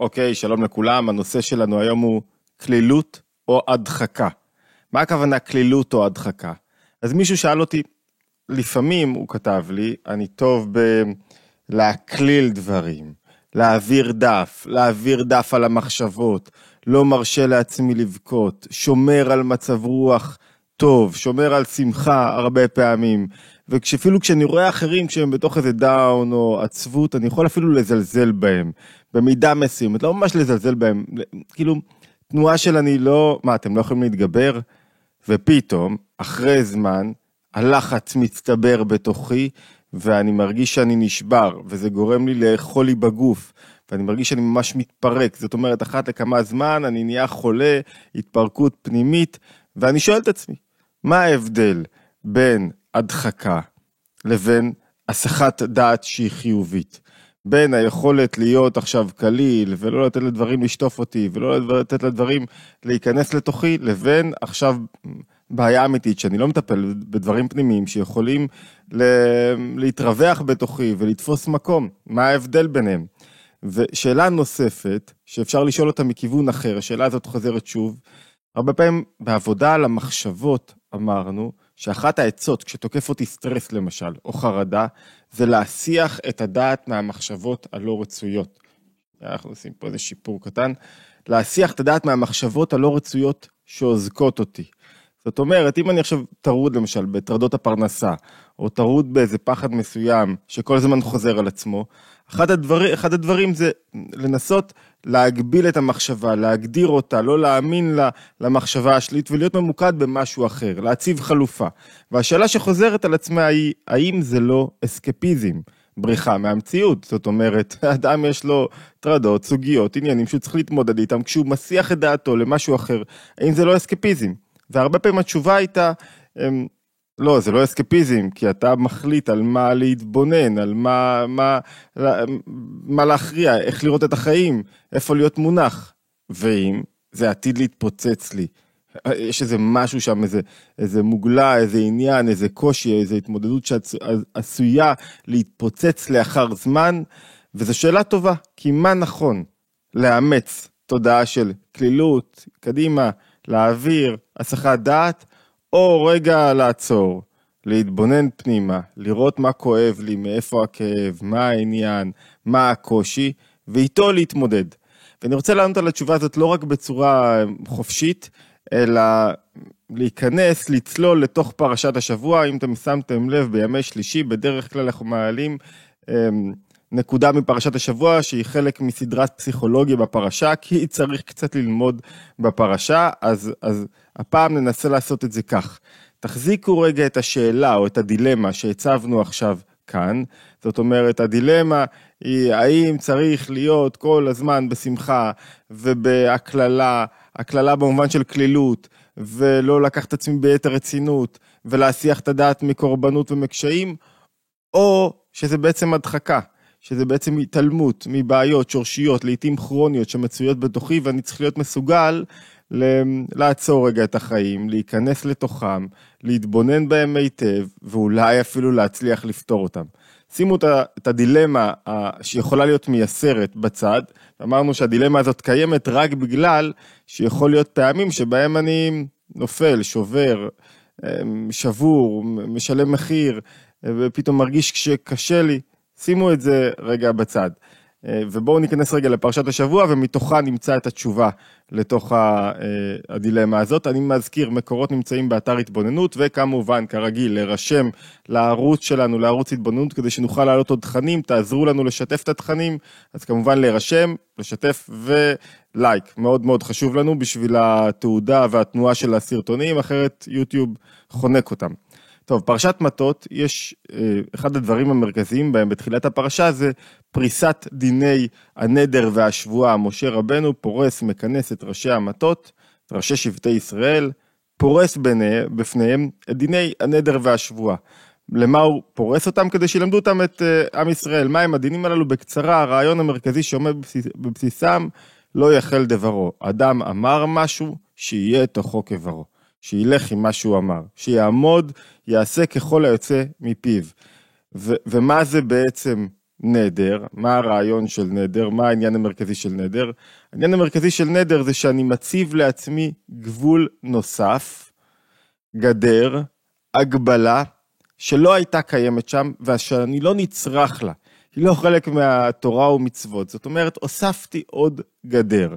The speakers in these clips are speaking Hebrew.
אוקיי, שלום לכולם, הנושא שלנו היום הוא כלילות או הדחקה. מה הכוונה כלילות או הדחקה? אז מישהו שאל אותי, לפעמים הוא כתב לי, אני טוב להכליל דברים, להעביר דף על המחשבות, לא מרשה לעצמי לבכות, שומר על מצב רוח טוב, שומר על שמחה הרבה פעמים, וכשאפילו כשאני רואה אחרים שהם בתוך איזה דאון או עצבות, אני יכול אפילו לזלזל בהם, במידה מסוימת, לא ממש לזלזל בהם, כאילו תנועה של אני לא, מה אתם לא יכולים להתגבר? ופתאום, אחרי זמן, הלחץ מצטבר בתוכי, ואני מרגיש שאני נשבר, וזה גורם לי לחולי בגוף, ואני מרגיש שאני ממש מתפרק, זאת אומרת, אחת לכמה זמן אני נהיה חולה, התפרקות פנימית, ואני שואל את עצמי, מה ההבדל בין הדחקה לבין הסחת דעת שהיא חיובית? בין היכולת להיות עכשיו קליל, ולא לתת לדברים לשטוף אותי, ולא לתת לדברים להיכנס לתוכי, לבין עכשיו בעיה אמיתית, שאני לא מטפל בדברים פנימיים שיכולים להתרווח בתוכי ולתפוס מקום. מה ההבדל ביניהם? ושאלה נוספת, שאפשר לשאול אותה מכיוון אחר, השאלה הזאת חוזרת שוב, הרבה פעמים בעבודה על המחשבות אמרנו, שאחת העצות, כשתוקף אותי סטרס למשל, או חרדה, זה להסיח את הדעת מהמחשבות הלא רצויות. אנחנו עושים פה איזה שיפור קטן. להסיח את הדעת מהמחשבות הלא רצויות שעוזקות אותי. זאת אומרת, אם אני עכשיו טרוד למשל בטרדות הפרנסה, או טרוד באיזה פחד מסוים, שכל הזמן חוזר על עצמו, אחד הדברים זה לנסות להגביל את המחשבה, להגדיר אותה, לא להאמין למחשבה השלילית, ולהיות ממוקד במשהו אחר, להציב חלופה. והשאלה שחוזרת על עצמה היא, האם זה לא אסקפיזם, בריחה מהמציאות? זאת אומרת, האדם יש לו טרדות, סוגיות, עניינים שהוא צריך להתמודד איתם, כשהוא מסיח את דעתו למשהו אחר, האם זה לא אסקפיזם? והרבה פעמים התשובה הייתה, לא, זה לא אסקפיזם, כי אתה מחליט על מה להתבונן, על מה להכריע, איך לראות את החיים, איפה להיות מונח. ואם זה עתיד להתפוצץ לי, יש איזה משהו שם, איזה מוגלה, איזה עניין, איזה קושי, איזה התמודדות שעשויה להתפוצץ לאחר זמן, וזו שאלה טובה, כי מה נכון? לאמץ תודעה של כלילות, קדימה, להעביר, הסחת דעת, או רגע לעצור, להתבונן פנימה, לראות מה כואב לי, מאיפה הכאב, מה העניין, מה הקושי, ואיתו להתמודד. ואני רוצה לענות על התשובה הזאת לא רק בצורה חופשית, אלא להיכנס, לצלול לתוך פרשת השבוע. אם אתם שמתם לב בימי שלישי, בדרך כלל אנחנו מעלים נקודה מפרשת השבוע, שהיא חלק מסדרת פסיכולוגיה בפרשה, כי צריך קצת ללמוד בפרשה, אז הפעם ננסה לעשות את זה כך. תחזיקו רגע את השאלה או את הדילמה שהצבנו עכשיו כאן, זאת אומרת, הדילמה היא האם צריך להיות כל הזמן בשמחה ובהקללה, הקללה במובן של כלילות, ולא לקחת עצמי ביתר רצינות, ולהסיח את הדעת מקורבנות ומקשיים, או שזה בעצם הדחקה. שזה בעצם התעלמות מבעיות שורשיות, לעתים כרוניות שמצויות בתוכי, ואני צריך להיות מסוגל לעצור רגע את החיים, להיכנס לתוכם, להתבונן בהם היטב, ואולי אפילו להצליח לפתור אותם. שימו את הדילמה שיכולה להיות מייסרת בצד, אמרנו שהדילמה הזאת קיימת רק בגלל שיכול להיות פעמים שבהם אני נופל, שובר, שבור, משלם מחיר, ופתאום מרגיש שקשה לי, שימו את זה רגע בצד, ובואו ניכנס רגע לפרשת השבוע, ומתוכה נמצא את התשובה לתוך הדילמה הזאת. אני מזכיר, מקורות נמצאים באתר התבוננות, וכמובן, כרגיל, לרשם לערוץ שלנו, לערוץ התבוננות, כדי שנוכל להעלות עוד תכנים, תעזרו לנו לשתף את התכנים, אז כמובן לרשם, לשתף ולייק, מאוד מאוד חשוב לנו, בשביל התעודה והתנועה של הסרטונים, אחרת יוטיוב חונק אותם. טוב, פרשת מטות, יש אחד הדברים המרכזיים בהם בתחילת הפרשה, זה פריסת דיני הנדר והשבועה. משה רבנו פורס, מכנס את ראשי המטות, את ראשי שבטי ישראל, פורס בפניהם את דיני הנדר והשבועה. למה הוא פורס אותם? כדי שילמדו אותם את עם ישראל. מה הם הדינים הללו? בקצרה, הרעיון המרכזי שעומד בבסיסם, לא יחל דברו. אדם אמר משהו, שיהיה תוכו כברו. שילך עם מה שהוא אמר, שיעמוד, יעשה ככל היוצא מפיו. ומה זה בעצם נדר, מה הרעיון של נדר, מה העניין המרכזי של נדר? העניין המרכזי של נדר זה שאני מציב לעצמי גבול נוסף, גדר, הגבלה, שלא הייתה קיימת שם, ושאני לא נצרח לה, היא לא חלק מהתורה ומצוות, זאת אומרת, הוספתי עוד גדר,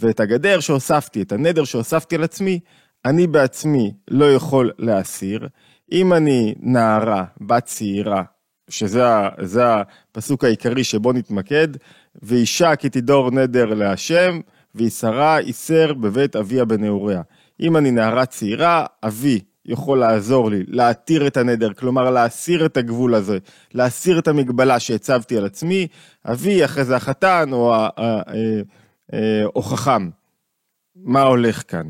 ואת הגדר שהוספתי, את הנדר שהוספתי על עצמי, אני בעצמי לא יכול להסיר, אם אני נערה, בת צעירה, שזה הפסוק העיקרי שבו נתמקד, ואישה כי תדור נדר להשם, ויסרה יסר בבית אביה בנעוריה. אם אני נערה צעירה, אבי יכול לעזור לי, להתיר את הנדר, כלומר להסיר את הגבול הזה, להסיר את המגבלה שהצבתי על עצמי, אבי אחרי זה החתן או חכם. מה הולך כאן?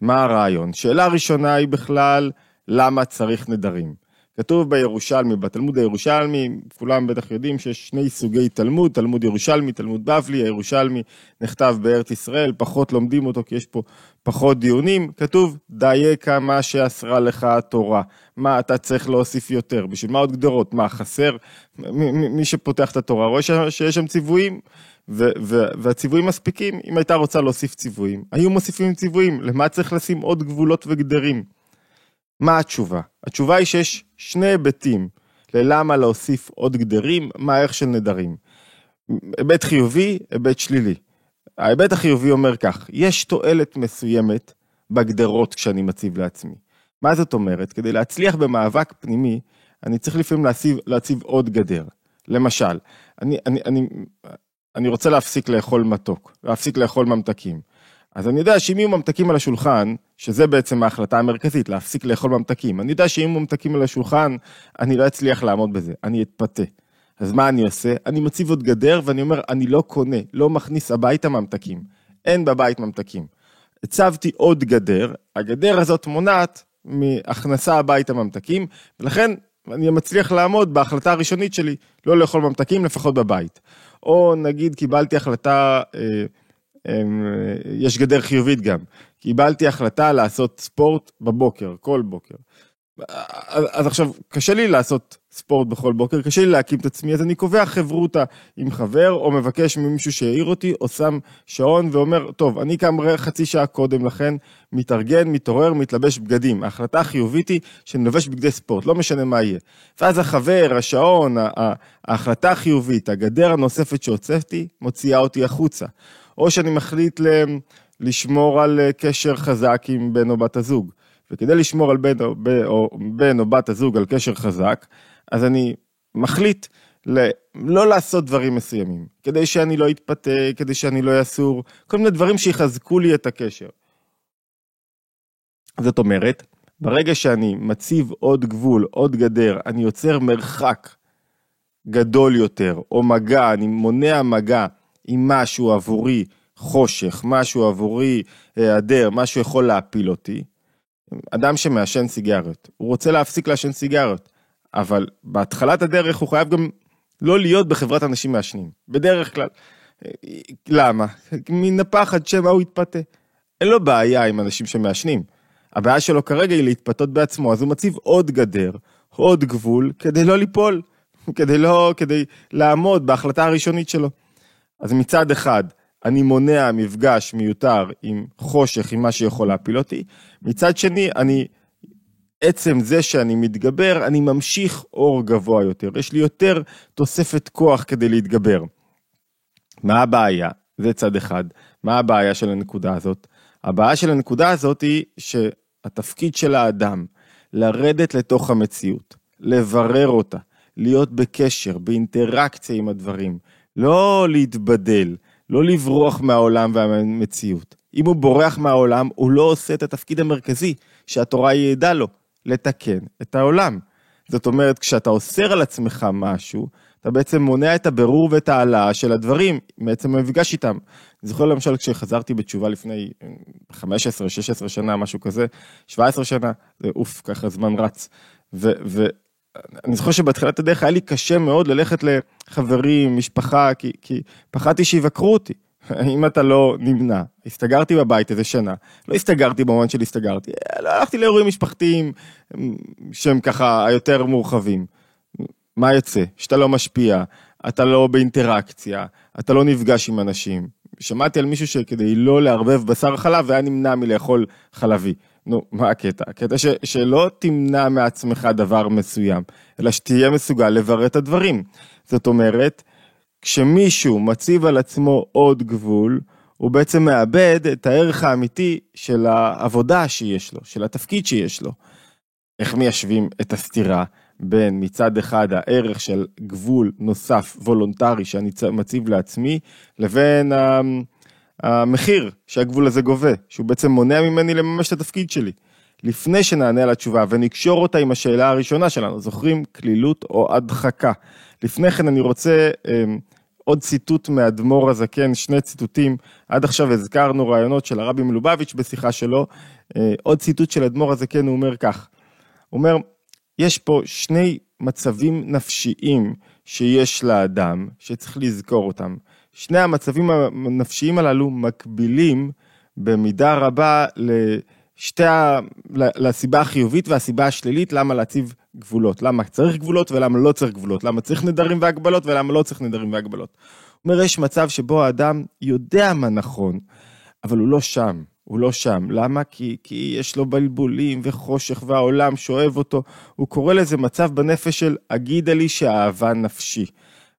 מה הרעיון? שאלה ראשונה היא בכלל, למה צריך נדרים? כתוב בירושלמי, בתלמוד הירושלמי, כולם בטח יודעים שיש שני סוגי תלמוד, תלמוד ירושלמי, תלמוד בבלי, הירושלמי נכתב בארץ ישראל, פחות לומדים אותו כי יש פה פחות דיונים, כתוב דייקה מה שאסרה לך התורה, מה אתה צריך להוסיף יותר, בשביל מה עוד גדרות, מה חסר, מי שפותח את התורה רואה שיש שם ציוויים, והציוויים מספיקים, אם הייתה רוצה להוסיף ציוויים, היו מוסיפים ציוויים, למה צריך לשים עוד גבולות וגדרים? מה התשובה? התשובה היא שיש שני היבטים ללמה להוסיף עוד גדרים, מה הערך של נדרים. היבט חיובי, היבט שלילי. ההיבט החיובי אומר כך, יש תועלת מסוימת בגדרות כשאני מציב לעצמי. מה זאת אומרת? כדי להצליח במאבק פנימי, אני צריך לפעמים להציב עוד גדר. למשל, אני רוצה להפסיק לאכול מתוק, להפסיק לאכול ממתקים. אז אני יודע שאם יהיו ממתקים על השולחן, שזה בעצם ההחלטה המרכזית, להפסיק לאכול ממתקים. אני יודע שאם ממתקים על השולחן, אני לא אצליח לעמוד בזה, אני אתפתה. אז מה אני עושה? אני מציב עוד גדר ואני אומר, אני לא קונה, לא מכניס הביתה ממתקים. אין בבית ממתקים. הצבתי עוד גדר, הגדר הזאת מונעת מהכנסה הביתה ממתקים, ולכן אני מצליח לעמוד בהחלטה הראשונית שלי, לא לאכול ממתקים, לפחות בבית. או נגיד, קיבלתי החלטה... יש גדר חיובית גם, קיבלתי החלטה לעשות ספורט בבוקר, כל בוקר. אז עכשיו, קשה לי לעשות ספורט בכל בוקר, קשה לי להקים את עצמי, אז אני קובע חברותה עם חבר, או מבקש ממישהו שיעיר אותי, או שם שעון ואומר, טוב, אני כאמרה חצי שעה קודם לכן, מתארגן, מתעורר, מתלבש בגדים. ההחלטה החיובית היא שנלבש בגדי ספורט, לא משנה מה יהיה. ואז החבר, השעון, ההחלטה החיובית, הגדר הנוספת שהוצפתי, מוציאה אותי החוצה. או שאני מחליט לשמור על קשר חזק עם בן או בת הזוג. וכדי לשמור על בן או בת הזוג על קשר חזק, אז אני מחליט לא לעשות דברים מסוימים. כדי שאני לא אתפתה, כדי שאני לא אסור, כל מיני דברים שיחזקו לי את הקשר. זאת אומרת, ברגע שאני מציב עוד גבול, עוד גדר, אני יוצר מרחק גדול יותר, או מגע, אני מונע מגע, עם משהו עבורי חושך, משהו עבורי היעדר, משהו יכול להפיל אותי. אדם שמעשן סיגריות, הוא רוצה להפסיק לעשן סיגריות, אבל בהתחלת הדרך הוא חייב גם לא להיות בחברת אנשים מעשנים, בדרך כלל. למה? מן הפחד שמה הוא יתפתה. אין לו בעיה עם אנשים שמעשנים. הבעיה שלו כרגע היא להתפתות בעצמו, אז הוא מציב עוד גדר, עוד גבול, כדי לא ליפול, כדי לעמוד בהחלטה הראשונית שלו. אז מצד אחד, אני מונע מפגש מיותר עם חושך, עם מה שיכול להפיל אותי. מצד שני, עצם זה שאני מתגבר, אני ממשיך אור גבוה יותר. יש לי יותר תוספת כוח כדי להתגבר. מה הבעיה? זה צד אחד. מה הבעיה של הנקודה הזאת? הבעיה של הנקודה הזאת היא שהתפקיד של האדם, לרדת לתוך המציאות, לברר אותה, להיות בקשר, באינטראקציה עם הדברים, לא להתבדל, לא לברוח מהעולם והמציאות. אם הוא בורח מהעולם, הוא לא עושה את התפקיד המרכזי שהתורה ידעה לו, לתקן את העולם. זאת אומרת, כשאתה אוסר על עצמך משהו, אתה בעצם מונע את הבירור ואת העלה של הדברים, בעצם המפגש איתם. אני זוכר למשל כשחזרתי בתשובה לפני 15, 16 שנה, משהו כזה, 17 שנה, אוף, ככה זמן רץ. אני זוכר שבתחילת הדרך היה לי קשה מאוד ללכת לחברים, משפחה, כי פחדתי שיבקרו אותי, אם אתה לא נמנע. הסתגרתי בבית איזה שנה, לא הסתגרתי במובן של הסתגרתי, לא הלכתי לאירועים משפחתיים שהם ככה היותר מורחבים. מה יוצא? שאתה לא משפיע, אתה לא באינטראקציה, אתה לא נפגש עם אנשים. שמעתי על מישהו שכדי לא לערבב בשר חלב, והיה נמנע מלאכול חלבי. נו, מה הקטע? הקטע שלא תמנע מעצמך דבר מסוים, אלא שתהיה מסוגל לברר את הדברים. זאת אומרת, כשמישהו מציב על עצמו עוד גבול, הוא בעצם מאבד את הערך האמיתי של העבודה שיש לו, של התפקיד שיש לו. איך מיישבים את הסתירה בין מצד אחד הערך של גבול נוסף וולונטרי שאני מציב לעצמי, לבין המחיר שהגבול הזה גובה, שהוא בעצם מונע ממני לממש את התפקיד שלי. לפני שנענה על התשובה ונקשור אותה עם השאלה הראשונה שלנו, זוכרים כלילות או הדחקה. לפני כן אני רוצה עוד ציטוט מהדמור הזקן, שני ציטוטים, עד עכשיו הזכרנו רעיונות של הרבי מלובביץ' בשיחה שלו, עוד ציטוט של הדמור הזקן, הוא אומר כך, הוא אומר, יש פה שני מצבים נפשיים שיש לאדם, שצריך לזכור אותם. שני המצבים הנפשיים הללו מקבילים במידה רבה לסיבה החיובית והסיבה השלילית, למה להציב גבולות, למה צריך גבולות ולמה לא צריך גבולות, למה צריך נדרים והגבלות ולמה לא צריך נדרים והגבלות. הוא אומר, יש מצב שבו האדם יודע מה נכון, אבל הוא לא שם. הוא לא שם. למה? כי יש לו בלבולים וחושך והעולם שואב אותו. הוא קורא לזה מצב בנפש של אגידה לי שהאהבה נפשי.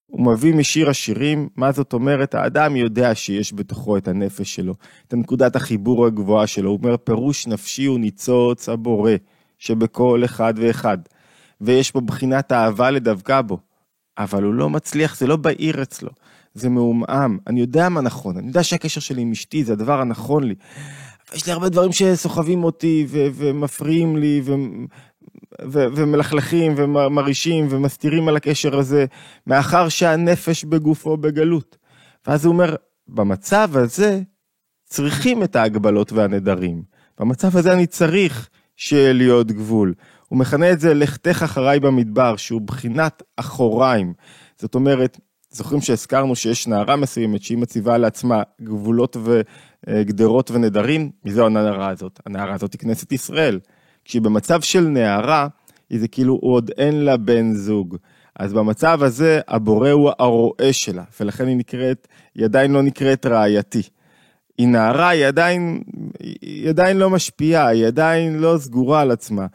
הוא מביא משיר השירים, מה זאת אומרת? האדם יודע שיש בתוכו את הנפש שלו, את נקודת החיבור הגבוהה שלו. הוא אומר, פירוש נפשי הוא ניצוץ הבורא, שבכל אחד ואחד. ויש פה בחינת אהבה לדווקא בו. אבל הוא לא מצליח, זה לא בעיר אצלו. זה מעומעם, אני יודע מה נכון, אני יודע שהקשר שלי עם אשתי, זה הדבר הנכון לי, יש לי הרבה דברים שסוחבים אותי, ומפריעים לי, ומלכלכים, ומרישים, ומסתירים על הקשר הזה, מאחר שהנפש בגופו בגלות, ואז הוא אומר, במצב הזה, צריכים את ההגבלות והנדרים, במצב הזה אני צריך שיהיה לי עוד גבול, הוא מכנה את זה לכתך אחריי במדבר, שהוא בחינת אחוריים, זאת אומרת, זוכרים שהזכרנו שיש נערה מסוימת שהיא מציבה לעצמה גבולות וגדרות ונדרים, מזו הנערה הזאת. הנערה הזאת היא כנסת ישראל. כשהיא במצב של נערה, זה כאילו עוד אין לה בן זוג. אז במצב הזה הבורא הוא הרועה שלה, ולכן היא עדיין לא נקראת רעייתי. היא נערה, היא עדיין לא משפיעה, היא עדיין לא סגורה על עצמה.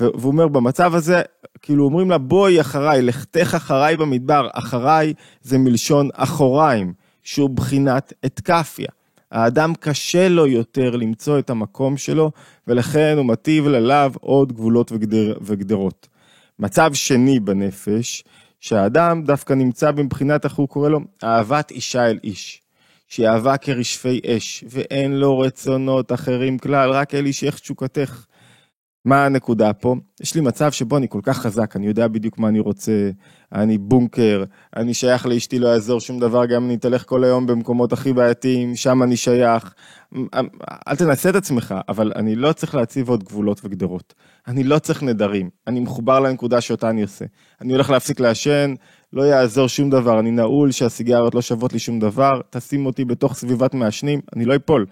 והוא אומר, במצב הזה, כאילו אומרים לה, בואי אחריי, לכתך אחריי במדבר, אחריי זה מלשון אחוריים, שהוא בחינת אתקפיה. האדם קשה לו יותר למצוא את המקום שלו, ולכן הוא מטיב ללב עוד גבולות וגדרות. מצב שני בנפש, שהאדם דווקא נמצא בבחינת, איך הוא קורא לו, אהבת אישה אל איש. שהיא אהבה כרשפי אש, ואין לו רצונות אחרים כלל, רק אל אישך תשוקתך. מה הנקודה פה? יש לי מצב שבו אני כל כך חזק, אני יודע בדיוק מה אני רוצה, אני בונקר, אני שייך לאשתי, לא יעזור שום דבר, גם אני אתהלך כל היום במקומות הכי בעייתיים, שם אני שייך, אל תנסה את עצמך, אבל אני לא צריך להציב עוד גבולות וגדרות, אני לא צריך נדרים, אני מחובר לנקודה שאותה אני עושה, אני הולך להפסיק לעשן, לא יעזור שום דבר, אני נעול שהסיגריות לא שוות לי שום דבר, תשים אותי בתוך סביבת מעשנים, אני לא אפול,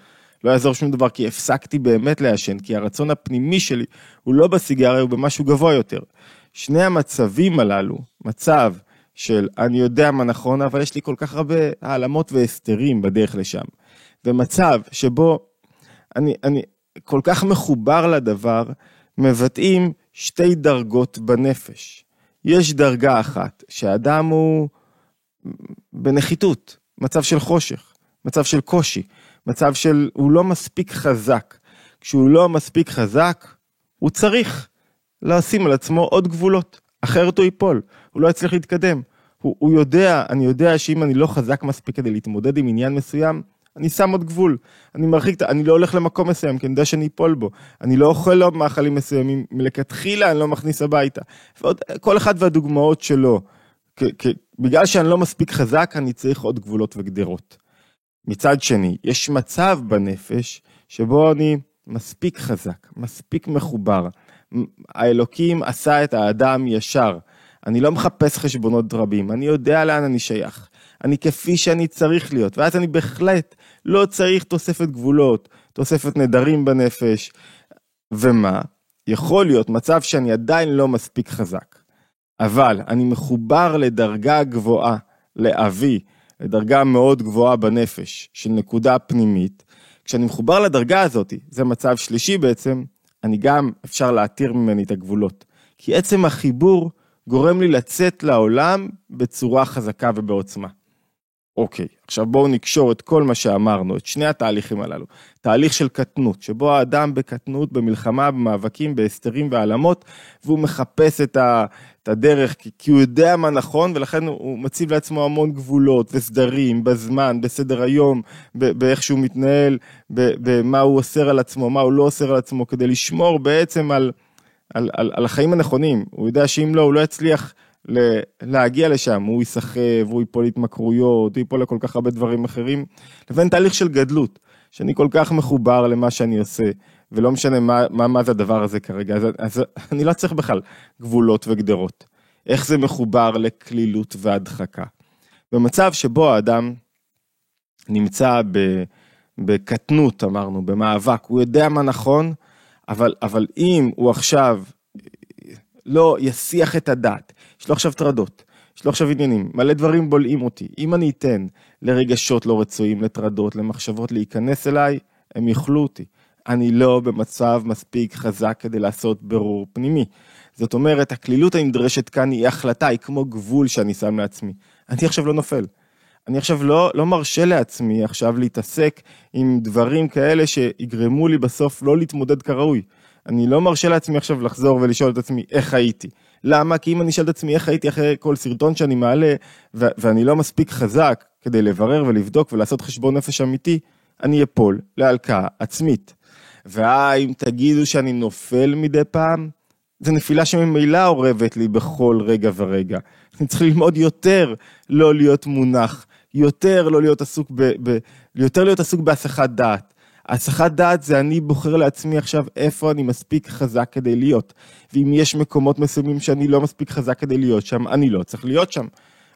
לא יעזור שום דבר, כי הפסקתי באמת להשן, כי הרצון הפנימי שלי הוא לא בסיגריה, הוא במשהו גבוה יותר. שני המצבים הללו, מצב של אני יודע מה נכון, אבל יש לי כל כך הרבה העלמות והסתרים בדרך לשם. ומצב שבו אני כל כך מחובר לדבר, מבטאים שתי דרגות בנפש. יש דרגה אחת, שהאדם הוא בנחיתות, מצב של חושך, מצב של קושי, מצב של הוא לא מספיק חזק, כשהוא לא מספיק חזק, הוא צריך לשים על עצמו עוד גבולות, אחרת הוא ייפול, הוא לא יצליח להתקדם, הוא יודע, אני יודע שאם אני לא חזק מספיק כדי להתמודד עם עניין מסוים, אני שם עוד גבול, אני מרחיק, אני לא הולך למקום מסוים, כי אני יודע שאני ייפול בו, אני לא אוכל לו מאכלים מסוימים, מלכתחילה אני לא מכניס הביתה, ועוד כל אחד והדוגמאות שלו, בגלל שאני לא מספיק חזק, אני צריך עוד גבולות וגדרות. מצד שני, יש מצב בנפש שבו אני מספיק חזק, מספיק מחובר. האלוקים עשה את האדם ישר. אני לא מחפש חשבונות רבים, אני יודע לאן אני שייך. אני כפי שאני צריך להיות, ואז אני בהחלט לא צריך תוספת גבולות, תוספת נדרים בנפש. ומה? יכול להיות מצב שאני עדיין לא מספיק חזק. אבל אני מחובר לדרגה גבוהה לאבי, לדרגה מאוד גבוהה בנפש, של נקודה פנימית, כשאני מחובר לדרגה הזאת, זה מצב שלישי בעצם, אני גם אפשר להתיר ממני את הגבולות. כי עצם החיבור גורם לי לצאת לעולם בצורה חזקה ובעוצמה. אוקיי, עכשיו בואו נקשור את כל מה שאמרנו, את שני התהליכים הללו. תהליך של קטנות, שבו האדם בקטנות, במלחמה, במאבקים, בהסתרים והעלמות, והוא מחפש את הדרך, כי הוא יודע מה נכון, ולכן הוא מציב לעצמו המון גבולות וסדרים, בזמן, בסדר היום, באיך שהוא מתנהל, במה הוא אוסר על עצמו, מה הוא לא אוסר על עצמו, כדי לשמור בעצם על החיים הנכונים. הוא יודע שאם לא, הוא לא יצליח להגיע לשם, הוא ייסחב, הוא ייפול להתמכרויות, הוא ייפול לכל כך הרבה דברים אחרים, לבין תהליך של גדלות, שאני כל כך מחובר למה שאני עושה, ולא משנה מה זה הדבר הזה כרגע, אז אני לא צריך בכלל גבולות וגדרות. איך זה מחובר לכלילות והדחקה. במצב שבו האדם נמצא בקטנות, אמרנו, במאבק, הוא יודע מה נכון, אבל אם הוא עכשיו לא יסיח את הדעת, יש לו עכשיו תרדות, יש לו עכשיו עניינים, מלא דברים בולעים אותי, אם אני אתן לרגשות לא רצויים, לתרדות, למחשבות להיכנס אליי, הם יאכלו אותי, אני לא במצב מספיק חזק כדי לעשות ברור פנימי, זאת אומרת, הכלילות הנדרשת כאן היא החלטה, היא כמו גבול שאני שם לעצמי, אני עכשיו לא נופל, אני עכשיו לא מרשה לעצמי עכשיו להתעסק עם דברים כאלה שיגרמו לי בסוף לא להתמודד כראוי, אני לא מרשה לעצמי עכשיו לחזור ולשאול את עצמי איך הייתי. למה? כי אם אני אשאל את עצמי איך הייתי אחרי כל סרטון שאני מעלה, ואני לא מספיק חזק כדי לברר ולבדוק ולעשות חשבון נפש אמיתי, אני אפול להלקאה עצמית. ואם תגידו שאני נופל מדי פעם, זו נפילה שממילא עורבת לי בכל רגע ורגע. אני צריך ללמוד יותר לא להיות מונח, יותר לא להיות עסוק בהסחת דעת. הסחת דעת זה אני בוחר לעצמי עכשיו איפה אני מספיק חזק כדי להיות, ואם יש מקומות מסוימים שאני לא מספיק חזק כדי להיות שם, אני לא צריך להיות שם,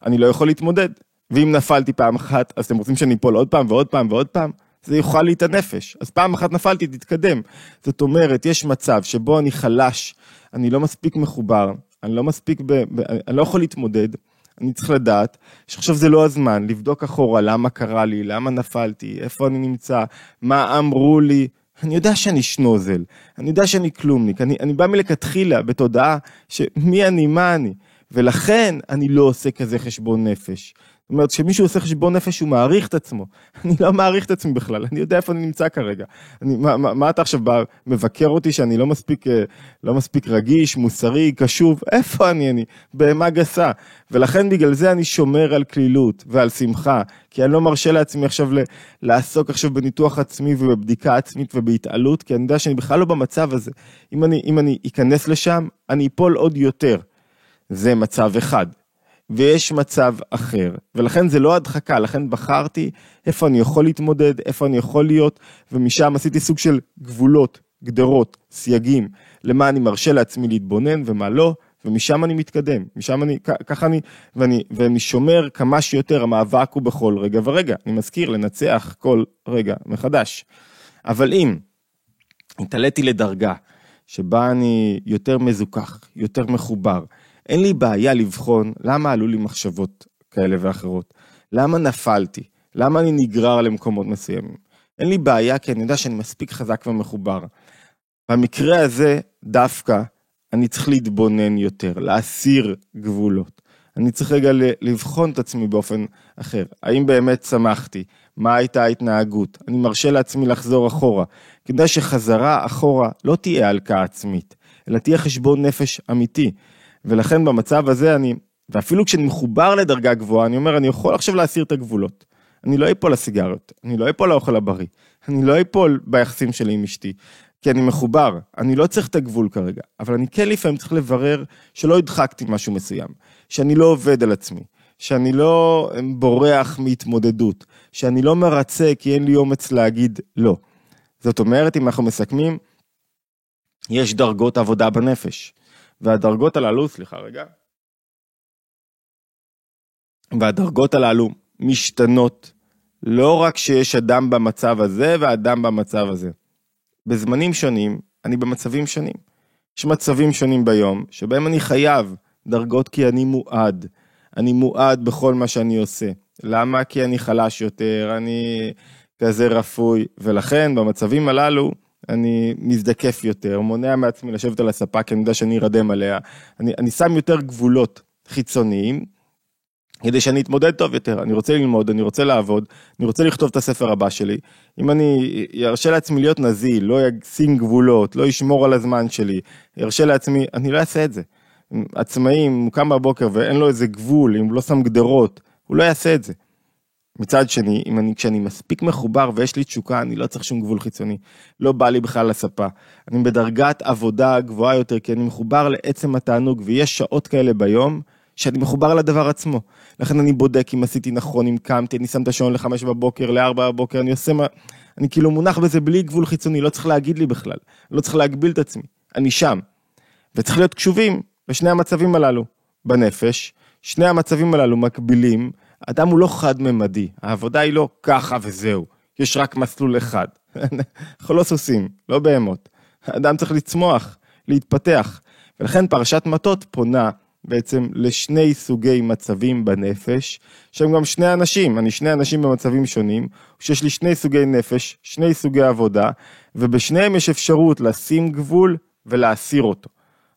אני לא יכול להתמודד, ואם נפלתי פעם אחת, אז אתם רוצים שאני אפול עוד פעם ועוד פעם ועוד פעם, זה יאכל לי את הנפש, אז פעם אחת נפלתי, תתקדם, זאת אומרת, יש מצב שבו אני חלש, אני לא מספיק מחובר, אני לא יכול להתמודד, אני צריך לדעת, שעכשיו זה לא הזמן, לבדוק אחורה, למה קרה לי, למה נפלתי, איפה אני נמצא, מה אמרו לי, אני יודע שאני שנוזל, אני יודע שאני כלומניק, אני בא מלכתחילה בתודעה, שמי אני, מה אני, ולכן אני לא עושה כזה חשבון נפש, זאת אומרת, כשמישהו עושה חשבון נפש, הוא מעריך את עצמו, אני לא מעריך את עצמי בכלל, אני יודע איפה אני נמצא כרגע, מה אתה עכשיו בא, מבקר אותי שאני לא מספיק רגיש, מוסרי, קשוב, איפה אני בהמה גסה, ולכן בגלל זה אני שומר על כלילות ועל שמחה, כי אני לא מרשה לעצמי עכשיו לעסוק עכשיו בניתוח עצמי ובבדיקה עצמית ובהתעלות, כי אני יודע שאני בכלל לא במצב הזה, אם אני אכנס לשם, אני אפול עוד יותר, זה מצב אחד, ויש מצב אחר, ולכן זה לא הדחקה, לכן בחרתי איפה אני יכול להתמודד, איפה אני יכול להיות, ומשם עשיתי סוג של גבולות, גדרות, סייגים, למה אני מרשה לעצמי להתבונן ומה לא, ומשם אני מתקדם, ואני שומר כמה שיותר, המאבק הוא בכל רגע ורגע, אני מזכיר לנצח כל רגע מחדש, אבל אם התעליתי לדרגה, שבה אני יותר מזוכח, יותר מחובר, אין לי בעיה לבחון למה עלו לי מחשבות כאלה ואחרות, למה נפלתי, למה אני נגרר למקומות מסוימים. אין לי בעיה כי אני יודע שאני מספיק חזק ומחובר. במקרה הזה דווקא אני צריך להתבונן יותר, להסיר גבולות. אני צריך רגע לבחון את עצמי באופן אחר. האם באמת שמחתי? מה הייתה ההתנהגות? אני מרשה לעצמי לחזור אחורה. כדי שחזרה אחורה לא תהיה הלקאה עצמית, אלא תהיה חשבון נפש אמיתי. ולכן במצב הזה ואפילו כשאני מחובר לדרגה גבוהה, אני אומר, אני יכול עכשיו להסיר את הגבולות. אני לא איפול לסיגריות, אני לא איפול לאוכל הבריא, אני לא איפול ביחסים שלי עם אשתי, כי אני מחובר, אני לא צריך את הגבול כרגע, אבל אני כן לפעמים צריך לברר שלא הדחקתי משהו מסוים, שאני לא עובד על עצמי, שאני לא בורח מהתמודדות, שאני לא מרצה כי אין לי אומץ להגיד לא. זאת אומרת, אם אנחנו מסכמים, יש דרגות עבודה בנפש. והדרגות הללו משתנות, לא רק שיש אדם במצב הזה ואדם במצב הזה. בזמנים שונים, אני במצבים שונים. יש מצבים שונים ביום, שבהם אני חייב דרגות כי אני מועד. אני מועד בכל מה שאני עושה. למה? כי אני חלש יותר, אני כזה רפוי, ולכן במצבים הללו אני מזדקף יותר, מונע מעצמי לשבת על הספה, כי אני יודע שאני ארדם עליה, אני שם יותר גבולות חיצוניים, כדי שאני אתמודד טוב יותר, אני רוצה ללמוד, אני רוצה לעבוד, אני רוצה לכתוב את הספר הבא שלי, אם אני ארשה לעצמי להיות נזיל, לא אשים גבולות, לא אשמור על הזמן שלי, ארשה לעצמי, אני לא אעשה את זה, עצמאי, אם הוא קם בבוקר ואין לו איזה גבול, אם הוא לא שם גדרות, הוא לא יעשה את זה. מצד שני, כשאני מספיק מחובר ויש לי תשוקה, אני לא צריך שום גבול חיצוני. לא בא לי בכלל לספה. אני בדרגת עבודה גבוהה יותר, כי אני מחובר לעצם התענוג, ויש שעות כאלה ביום, שאני מחובר לדבר עצמו. לכן אני בודק אם עשיתי נכון, אם קמתי, אני שם את השעון ל-5 בבוקר, ל-4 בבוקר, אני עושה מה... אני כאילו מונח בזה בלי גבול חיצוני, לא צריך להגיד לי בכלל. לא צריך להגביל את עצמי. אני שם. וצריך להיות קשובים בשני המצבים הללו. בנפש, שני המצבים הללו מקבילים, אדם הוא לא חד-ממדי, העבודה היא לא ככה וזהו, יש רק מסלול אחד, אנחנו לא סוסים, לא בהמות, האדם צריך לצמוח, להתפתח, ולכן פרשת מטות פונה בעצם לשני סוגי מצבים בנפש, שהם גם שני אנשים, אני שני אנשים במצבים שונים, שיש לי שני סוגי נפש, שני סוגי עבודה, ובשניהם יש אפשרות לשים גבול ולהסיר אותו.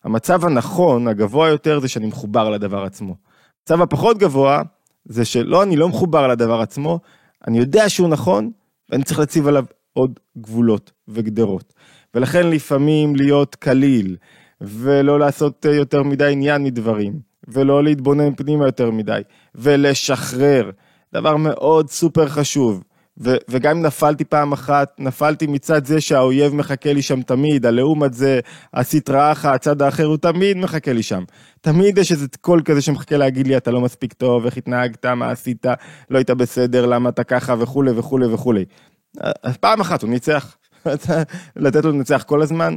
המצב הנכון, הגבוה יותר, זה שאני מחובר לדבר עצמו. המצב הפחות גבוה, זה שלא, אני לא מחובר לדבר עצמו, אני יודע שהוא נכון, ואני צריך להציב עליו עוד גבולות וגדרות. ולכן לפעמים להיות קליל, ולא לעשות יותר מדי עניין מדברים, ולא להתבונן פנימה יותר מדי, ולשחרר, דבר מאוד סופר חשוב. וגם אם נפלתי פעם אחת, נפלתי מצד זה שהאויב מחכה לי שם תמיד, הלעומת זה, הסתרה אחת, הצד האחר, הוא תמיד מחכה לי שם. תמיד יש איזה קול כזה שמחכה להגיד לי, אתה לא מספיק טוב, איך התנהגת, מה עשית, לא היית בסדר, למה אתה ככה וכו' וכו' וכו'. אז פעם אחת הוא ניצח, לתת לו לנצח כל הזמן.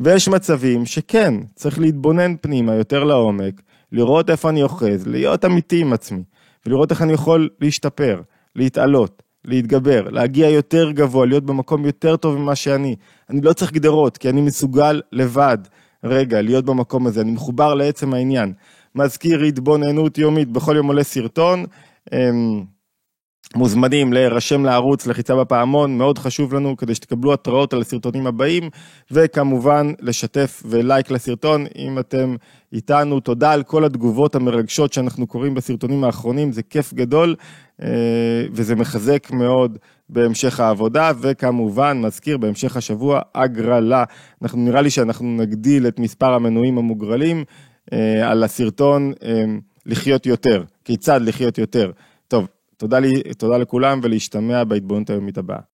ויש מצבים שכן, צריך להתבונן פנימה יותר לעומק, לראות איפה אני אוחז, להיות אמיתי עם עצמי, ולראות איך אני יכול להשתפר, להתעלות. להתגבר, להגיע יותר גבוה, להיות במקום יותר טוב ממה שאני. אני לא צריך גדרות, כי אני מסוגל לבד. רגע, להיות במקום הזה, אני מחובר לעצם העניין. מזכיר התבוננות יומית, בכל יום עולה סרטון, מוזמנים להירשם לערוץ, לחיצה בפעמון, מאוד חשוב לנו, כדי שתקבלו התראות על הסרטונים הבאים, וכמובן לשתף ולייק לסרטון, אם אתם איתנו, תודה על כל התגובות המרגשות שאנחנו קוראים בסרטונים האחרונים, זה כיף גדול, וזה מחזק מאוד בהמשך העבודה, וכמובן מזכיר בהמשך השבוע, הגרלה, נראה לי שאנחנו נגדיל את מספר המנויים המוגרלים, על הסרטון לחיות יותר, כיצד לחיות יותר, טוב, תודה לכולם ולהשתמע בהתבוננות היומית הבאה.